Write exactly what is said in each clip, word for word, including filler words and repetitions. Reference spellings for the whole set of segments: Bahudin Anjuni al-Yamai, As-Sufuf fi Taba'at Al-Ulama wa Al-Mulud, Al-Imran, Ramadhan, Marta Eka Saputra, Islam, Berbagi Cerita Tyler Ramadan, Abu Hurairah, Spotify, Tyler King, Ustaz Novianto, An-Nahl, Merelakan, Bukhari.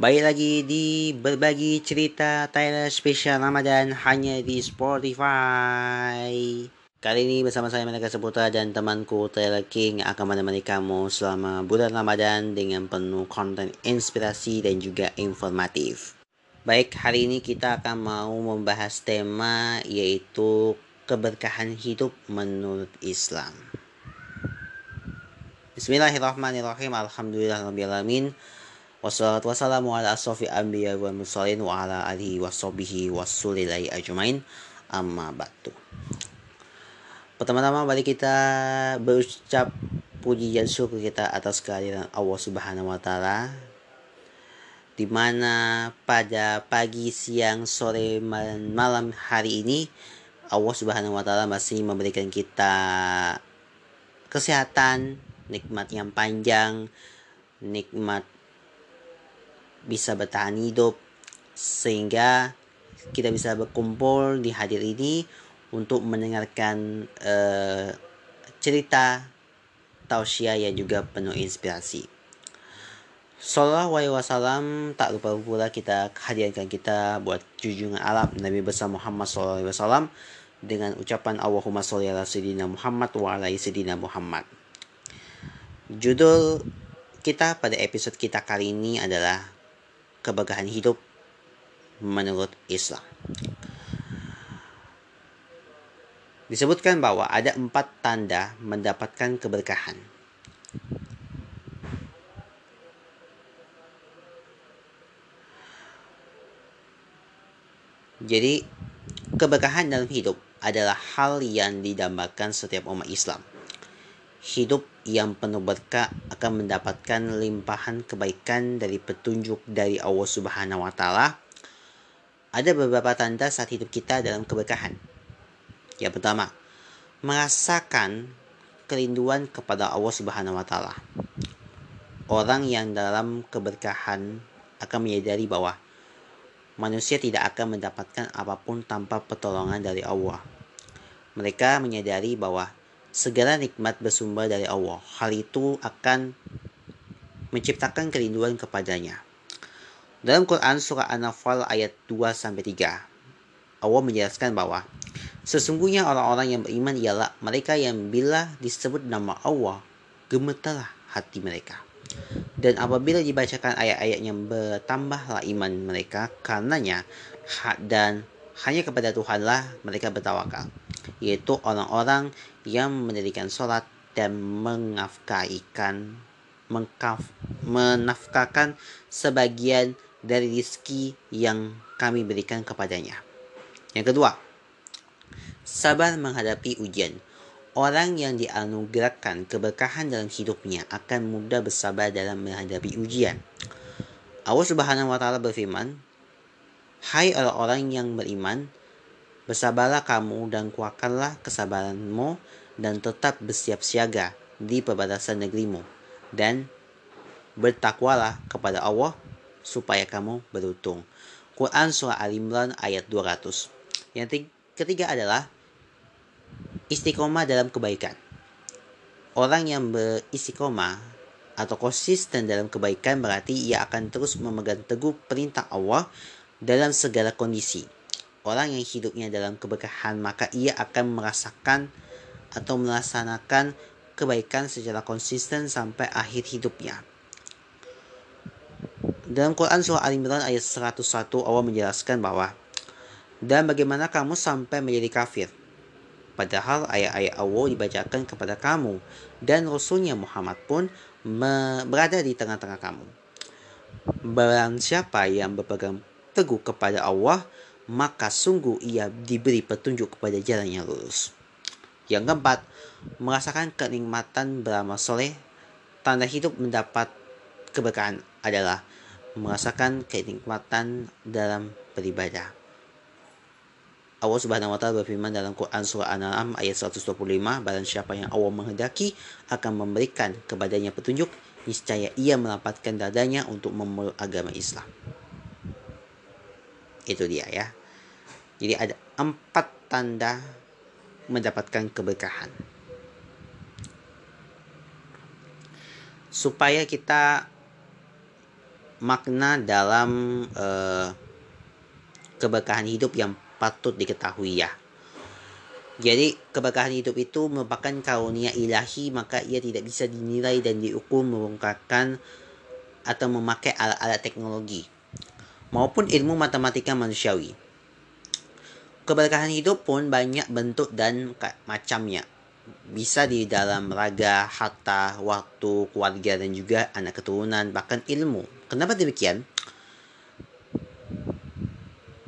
Baik lagi di Berbagi Cerita Tyler Spesial Ramadan hanya di Spotify. Kali ini bersama saya Marta Eka Saputra dan temanku Tyler King akan menemani kamu selama bulan Ramadan dengan penuh konten inspirasi dan juga informatif. Baik, hari ini kita akan mau membahas tema yaitu keberkahan hidup menurut Islam. Bismillahirrahmanirrahim. Alhamdulillahirabbil alamin. Wassalatu wassalamu ala asyrafil anbiya'i wal mursalin wa ala alihi washabihi wassalallahi ajmain. Amma ba'du. Pertama-tama mari kita berucap puji dan syukur kita atas kehadiran Allah Subhanahu wa taala, di mana pada pagi, siang, sore, malam hari ini Allah Subhanahu wa taala masih memberikan kita kesehatan, nikmat yang panjang, nikmat bisa bertahan hidup, sehingga kita bisa berkumpul di hadir ini untuk mendengarkan uh, cerita tausiah yang juga penuh inspirasi. Sallallahu alaihi wasallam, tak lupa pula kita hadirkan kita buat junjungan alam Nabi besar Muhammad sallallahu alaihi wasallam dengan ucapan Allahumma sholli ala sayidina Muhammad wa ala sayidina Muhammad. Judul kita pada episode kita kali ini adalah keberkahan hidup menurut Islam. Disebutkan bahwa ada empat tanda mendapatkan keberkahan. Jadi, keberkahan dalam hidup adalah hal yang didambakan setiap umat Islam. Hidup yang penuh berkah akan mendapatkan limpahan kebaikan dari petunjuk dari Allah Subhanahu wa taala. Ada beberapa tanda saat hidup kita dalam keberkahan. Yang pertama, merasakan kerinduan kepada Allah Subhanahu wa taala. Orang yang dalam keberkahan akan menyadari bahwa manusia tidak akan mendapatkan apapun tanpa pertolongan dari Allah. Mereka menyadari bahwa segala nikmat bersumber dari Allah. Hal itu akan menciptakan kerinduan kepadanya. Dalam Quran surah An-Nahl ayat dua sampai tiga, Allah menjelaskan bahwa sesungguhnya orang-orang yang beriman ialah mereka yang bila disebut nama Allah, gemetarlah hati mereka. Dan apabila dibacakan ayat-ayat yang bertambahlah iman mereka, karenanya dan hanya kepada Tuhanlah mereka bertawakal, yaitu orang-orang yang mendirikan sholat dan mengafkaikan, mengkaf, menafkahkan sebagian dari rizki yang kami berikan kepadanya. Yang kedua, sabar menghadapi ujian. Orang yang dianugerahkan keberkahan dalam hidupnya akan mudah bersabar dalam menghadapi ujian. Allah Subhanahu wa taala berfirman, "Hai orang-orang yang beriman, bersabarlah kamu dan kuatkanlah kesabaranmu dan tetap bersiap siaga di perbatasan negerimu dan bertakwalah kepada Allah supaya kamu beruntung." Quran surah Al-Imran ayat dua ratus. Yang ketiga adalah istiqomah dalam kebaikan. Orang yang beristiqomah atau konsisten dalam kebaikan berarti ia akan terus memegang teguh perintah Allah dalam segala kondisi. Orang yang hidupnya dalam keberkahan maka ia akan merasakan atau melaksanakan kebaikan secara konsisten sampai akhir hidupnya. Dalam Quran surah Al-Imran ayat seratus satu, Allah menjelaskan bahwa dan bagaimana kamu sampai menjadi kafir, padahal ayat-ayat Allah dibacakan kepada kamu dan Rasulnya Muhammad pun me- berada di tengah-tengah kamu. Barang siapa yang berpegang teguh kepada Allah, maka sungguh ia diberi petunjuk kepada jalan yang lurus. Yang keempat, merasakan kenikmatan beramal soleh. Tanda hidup mendapat keberkahan adalah merasakan kenikmatan dalam beribadah. Allah Subhanahu wa taala berfirman dalam Quran surah An-Nahl ayat seratus dua puluh lima, barang siapa yang Allah menghendaki akan memberikan kepadanya petunjuk, niscaya ia melapangkan dadanya untuk memeluk agama Islam. Itu dia ya. Jadi ada empat tanda mendapatkan keberkahan. Supaya kita makna dalam eh, keberkahan hidup yang patut diketahui ya. Jadi keberkahan hidup itu merupakan karunia ilahi, maka ia tidak bisa dinilai dan diukur menggunakan atau memakai alat-alat teknologi maupun ilmu matematika manusiawi. Keberkahan hidup pun banyak bentuk dan macamnya. Bisa di dalam raga, harta, waktu, keluarga, dan juga anak keturunan, bahkan ilmu. Kenapa demikian?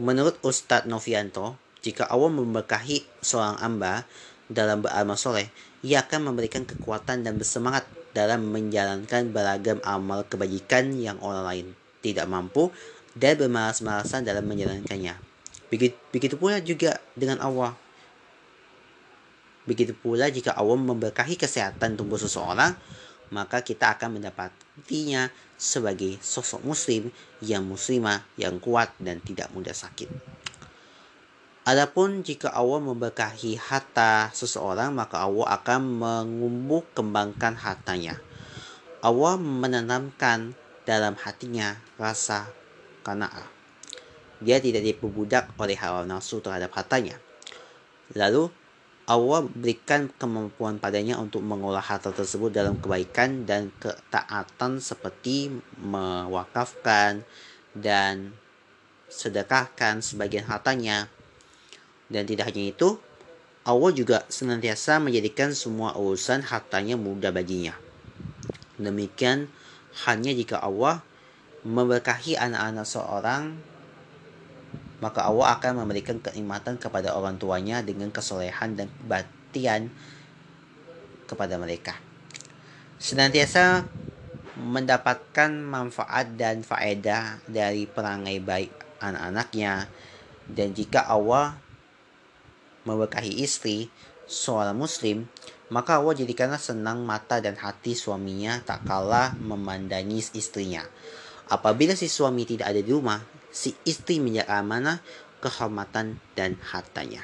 Menurut Ustaz Novianto, jika Allah memberkahi seorang hamba dalam beramal soleh, ia akan memberikan kekuatan dan bersemangat dalam menjalankan beragam amal kebajikan yang orang lain tidak mampu dan bermalas-malasan dalam menjalankannya. Begitu, begitu pula juga dengan Allah. Begitu pula jika Allah memberkahi kesehatan tubuh seseorang, maka kita akan mendapatinya sebagai sosok muslim yang muslimah, yang kuat dan tidak mudah sakit. Adapun jika Allah memberkahi harta seseorang, maka Allah akan mengumbuh kembangkan hartanya. Allah menanamkan dalam hatinya rasa qanaah. Dia tidak diperbudak oleh hawa nafsu terhadap hartanya. Lalu Allah berikan kemampuan padanya untuk mengolah harta tersebut dalam kebaikan dan ketaatan seperti mewakafkan dan sedekahkan sebagian hartanya. Dan tidak hanya itu, Allah juga senantiasa menjadikan semua urusan hartanya mudah baginya. Demikian hanya jika Allah memberkahi anak-anak seorang, maka Allah akan memberikan kenikmatan kepada orang tuanya dengan kesolehan dan kebaktian kepada mereka. Senantiasa mendapatkan manfaat dan faedah dari perangai baik anak-anaknya. Dan jika Allah memberkahi istri seorang muslim, maka Allah jadikanlah senang mata dan hati suaminya tak kalah memandangi istrinya. Apabila si suami tidak ada di rumah, si istri menjaga amanah, kehormatan dan hartanya.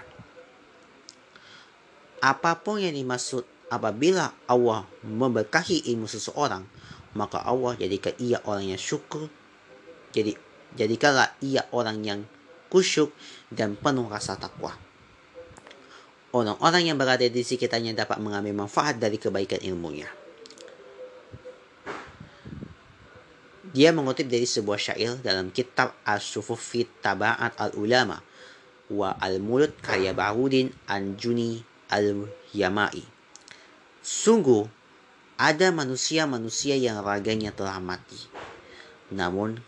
Apapun yang dimaksud apabila Allah memberkahi ilmu seseorang, maka Allah jadikan ia orang yang syukur. Jadi jadikanlah ia orang yang kusyuk dan penuh rasa takwa. Orang-orang yang berada di sekitarnya dapat mengambil manfaat dari kebaikan ilmunya. Dia mengutip dari sebuah syair dalam kitab As-Sufuf fi Taba'at Al-Ulama wa Al-Mulud karya Bahudin Anjuni al-Yamai. Sungguh, ada manusia-manusia yang raganya telah mati, namun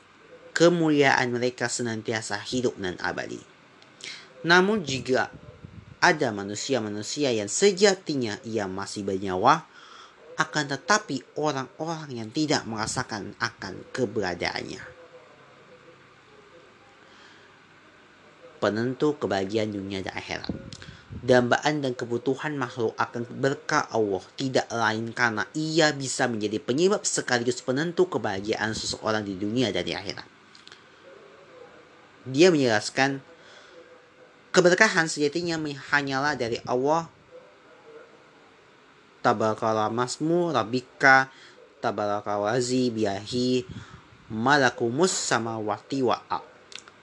kemuliaan mereka senantiasa hidup dan abadi. Namun jika ada manusia-manusia yang sejatinya ia masih bernyawa, akan tetapi orang-orang yang tidak merasakan akan keberadaannya. Penentu kebahagiaan dunia dan akhirat. Dambaan dan kebutuhan makhluk akan berkah Allah tidak lain karena ia bisa menjadi penyebab sekaligus penentu kebahagiaan seseorang di dunia dan di akhirat. Dia menjelaskan, keberkahan sejatinya hanyalah dari Allah. Tabarakallahu rabbika tabarakawazi biyahi malakumus samawati wa'ab.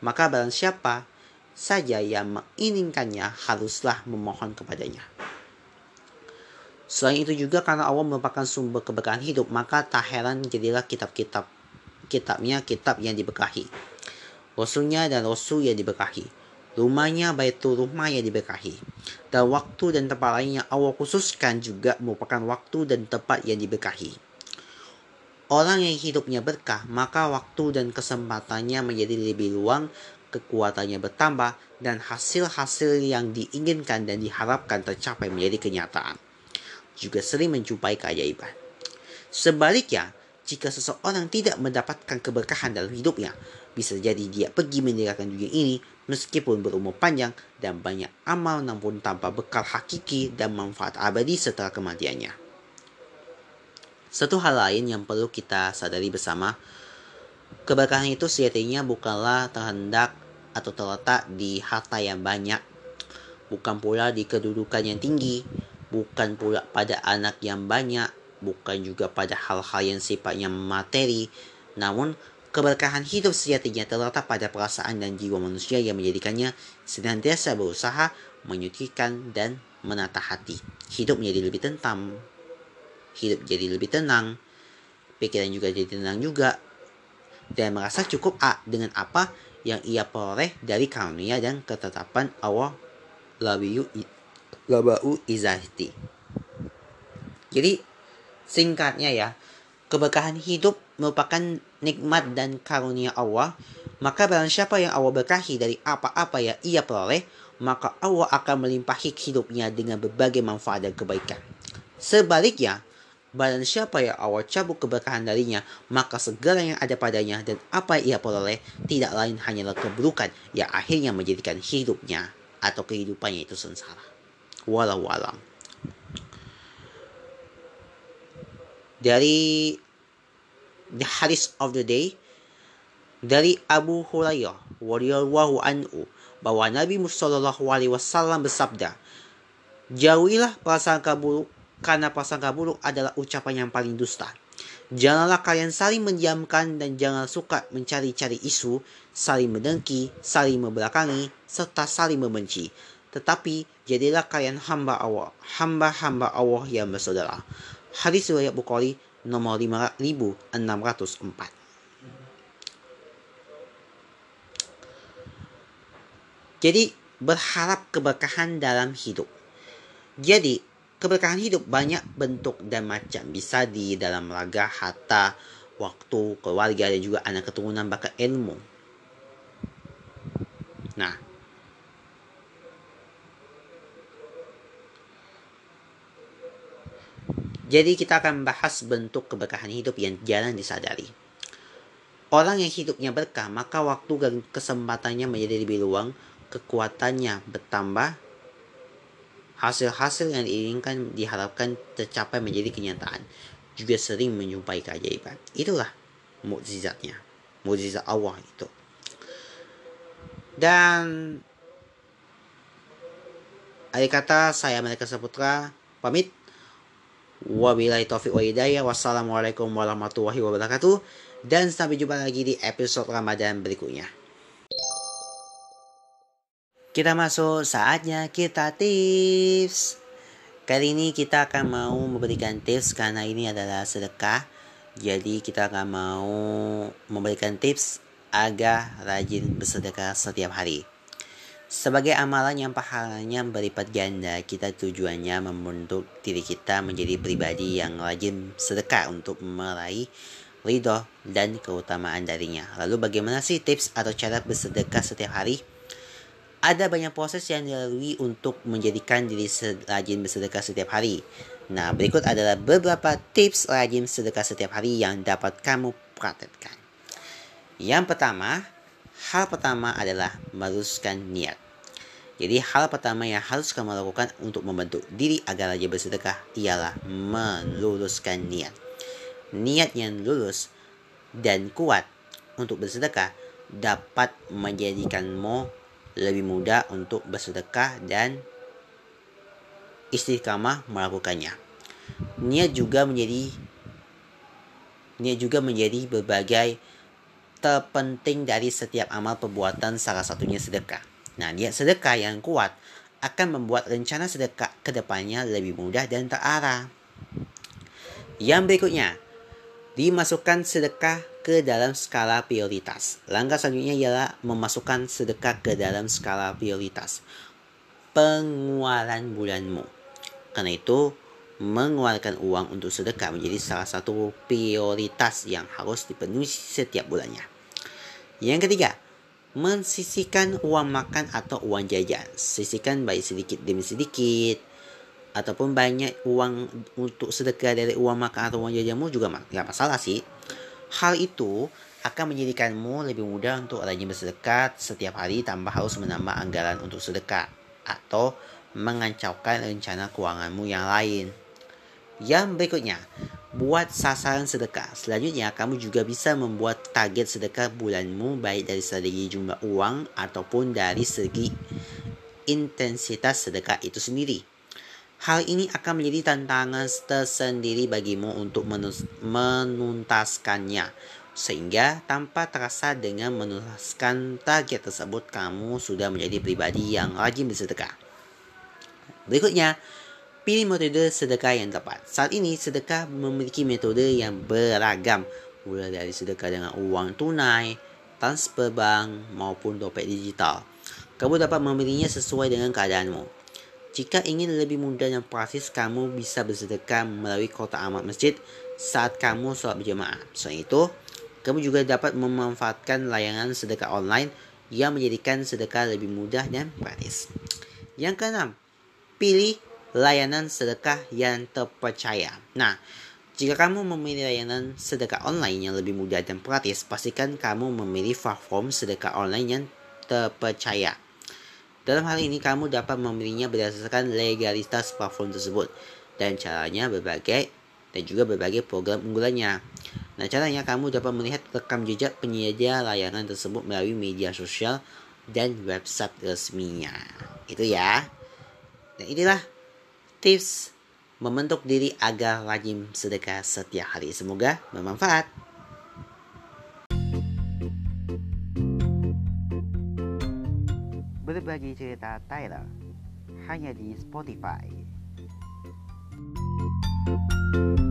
Maka barang siapa saja yang menginginkannya haruslah memohon kepadanya. Selain itu juga karena Allah merupakan sumber keberkahan hidup, maka tak heran jadilah kitab-kitab kitabnya kitab yang diberkahi, rasulnya dan rasul yang diberkahi, rumahnya baitul rumah yang diberkahi. Dan waktu dan tempat lain yang Allah khususkan juga merupakan waktu dan tempat yang diberkahi. Orang yang hidupnya berkah, maka waktu dan kesempatannya menjadi lebih luang, kekuatannya bertambah, dan hasil-hasil yang diinginkan dan diharapkan tercapai menjadi kenyataan. Juga sering menjumpai keajaiban. Sebaliknya, jika seseorang tidak mendapatkan keberkahan dalam hidupnya, bisa jadi dia pergi meninggalkan dunia ini meskipun berumur panjang dan banyak amal namun tanpa bekal hakiki dan manfaat abadi setelah kematiannya. Satu hal lain yang perlu kita sadari bersama, keberkahan itu sejatinya bukanlah terhendak atau terletak di harta yang banyak, bukan pula di kedudukan yang tinggi, bukan pula pada anak yang banyak, bukan juga pada hal-hal yang sifatnya materi. Namun Keberkahan hidup sejatinya terletak pada perasaan dan jiwa manusia yang menjadikannya senantiasa berusaha menyucikan dan menata hati. Hidup menjadi lebih tentam, hidup jadi lebih tenang, pikiran juga jadi tenang juga, dan merasa cukup A dengan apa yang ia peroleh dari karunia dan ketetapan Allah Labahu Izzati. Jadi singkatnya ya, keberkahan hidup merupakan nikmat dan karunia Allah. Maka barang siapa yang Allah berkahi dari apa-apa yang ia peroleh, maka Allah akan melimpahi hidupnya dengan berbagai manfaat dan kebaikan. Sebaliknya, barang siapa yang Allah cabut keberkahan darinya, maka segala yang ada padanya dan apa yang ia peroleh tidak lain hanyalah keburukan yang akhirnya menjadikan hidupnya atau kehidupannya itu sengsara. Wallahu a'lam. Dari the hadis of the day, dari Abu Hurairah radhiyallahu anhu, bahwa Nabi sallallahu alaihi wasallam bersabda, "Jauhilah prasangka buruk, karena prasangka buruk adalah ucapan yang paling dusta. Janganlah kalian saling mendiamkan dan jangan suka mencari-cari isu, saling mendengki, saling membelakangi, serta saling membenci. Tetapi jadilah kalian hamba Allah, hamba-hamba Allah yang bersaudara." Hadis riwayat Bukhari nomor lima ribu enam ratus empat. Jadi berharap keberkahan dalam hidup. Jadi keberkahan hidup banyak bentuk dan macam, bisa di dalam raga, harta, waktu, keluarga, dan juga anak keturunan, bahkan ilmu. Nah, jadi kita akan bahas bentuk keberkahan hidup yang jarang disadari. Orang yang hidupnya berkah, maka waktu dan kesempatannya menjadi lebih luang, kekuatannya bertambah, hasil-hasil yang diinginkan diharapkan tercapai menjadi kenyataan, juga sering menjumpai keajaiban. Itulah mukjizatnya, mukjizat Allah itu. Dan akhir kata, saya Marta Eka Saputra pamit. Wabillahi taufiq wa hidayah. Wassalamualaikum warahmatullahi wabarakatuh. Dan sampai jumpa lagi di episode Ramadan berikutnya. Kita masuk saatnya kita tips. Kali ini kita akan mau memberikan tips, karena ini adalah sedekah. Jadi kita akan mau memberikan tips agar rajin bersedekah setiap hari. Sebagai amalan yang pahalanya berlipat ganda, kita tujuannya membentuk diri kita menjadi pribadi yang rajin sedekah untuk meraih ridho dan keutamaan darinya. Lalu bagaimana sih tips atau cara bersedekah setiap hari? Ada banyak proses yang dilalui untuk menjadikan diri rajin bersedekah setiap hari. Nah, berikut adalah beberapa tips rajin sedekah setiap hari yang dapat kamu praktekkan. Yang pertama, hal pertama adalah meluruskan niat. Jadi hal pertama yang harus kamu lakukan untuk membentuk diri agar rajin bersedekah ialah meluruskan niat. Niat yang lurus dan kuat untuk bersedekah dapat menjadikanmu lebih mudah untuk bersedekah dan istiqamah melakukannya. Niat juga menjadi niat juga menjadi berbagai terpenting dari setiap amal perbuatan, salah satunya sedekah. Nah, niat sedekah yang kuat akan membuat rencana sedekah ke depannya lebih mudah dan terarah. Yang berikutnya, dimasukkan sedekah ke dalam skala prioritas. Langkah selanjutnya ialah memasukkan sedekah ke dalam skala prioritas pengeluaran bulanmu. Karena itu, mengeluarkan uang untuk sedekah menjadi salah satu prioritas yang harus dipenuhi setiap bulannya. Yang ketiga, mensisihkan uang makan atau uang jajan. Sisihkan baik sedikit demi sedikit, ataupun banyak uang untuk sedekah dari uang makan atau uang jajanmu juga gak masalah sih. Hal itu akan menjadikanmu lebih mudah untuk rajin bersedekah setiap hari tanpa harus menambah anggaran untuk sedekah atau mengacaukan rencana keuanganmu yang lain. Yang berikutnya, buat sasaran sedekah. Selanjutnya, kamu juga bisa membuat target sedekah bulanmu, baik dari strategi jumlah uang ataupun dari segi intensitas sedekah itu sendiri. Hal ini akan menjadi tantangan tersendiri bagimu untuk menuntaskannya. sehingga tanpa terasa dengan menuntaskan target tersebut kamu sudah menjadi pribadi yang rajin bersedekah. Berikutnya, pilih metode sedekah yang tepat. Saat ini sedekah memiliki metode yang beragam, mulai dari sedekah dengan uang tunai, transfer bank maupun dompet digital. Kamu dapat memilihnya sesuai dengan keadaanmu. Jika ingin lebih mudah dan praktis, kamu bisa bersedekah melalui kotak amal masjid saat kamu sholat berjamaah. Selain itu, kamu juga dapat memanfaatkan layanan sedekah online yang menjadikan sedekah lebih mudah dan praktis. Yang keenam, pilih layanan sedekah yang terpercaya. Nah, jika kamu memilih layanan sedekah online yang lebih mudah dan praktis, pastikan kamu memilih platform sedekah online yang terpercaya. Dalam hal ini, kamu dapat memilihnya berdasarkan legalitas platform tersebut dan caranya berbagai dan juga berbagai program unggulannya. Nah, caranya kamu dapat melihat rekam jejak penyedia layanan tersebut melalui media sosial dan website resminya. Itu ya. Dan inilah tips membentuk diri agar rajin sedekah setiap hari. Semoga bermanfaat. Berbagi cerita Tyler hanya di Spotify.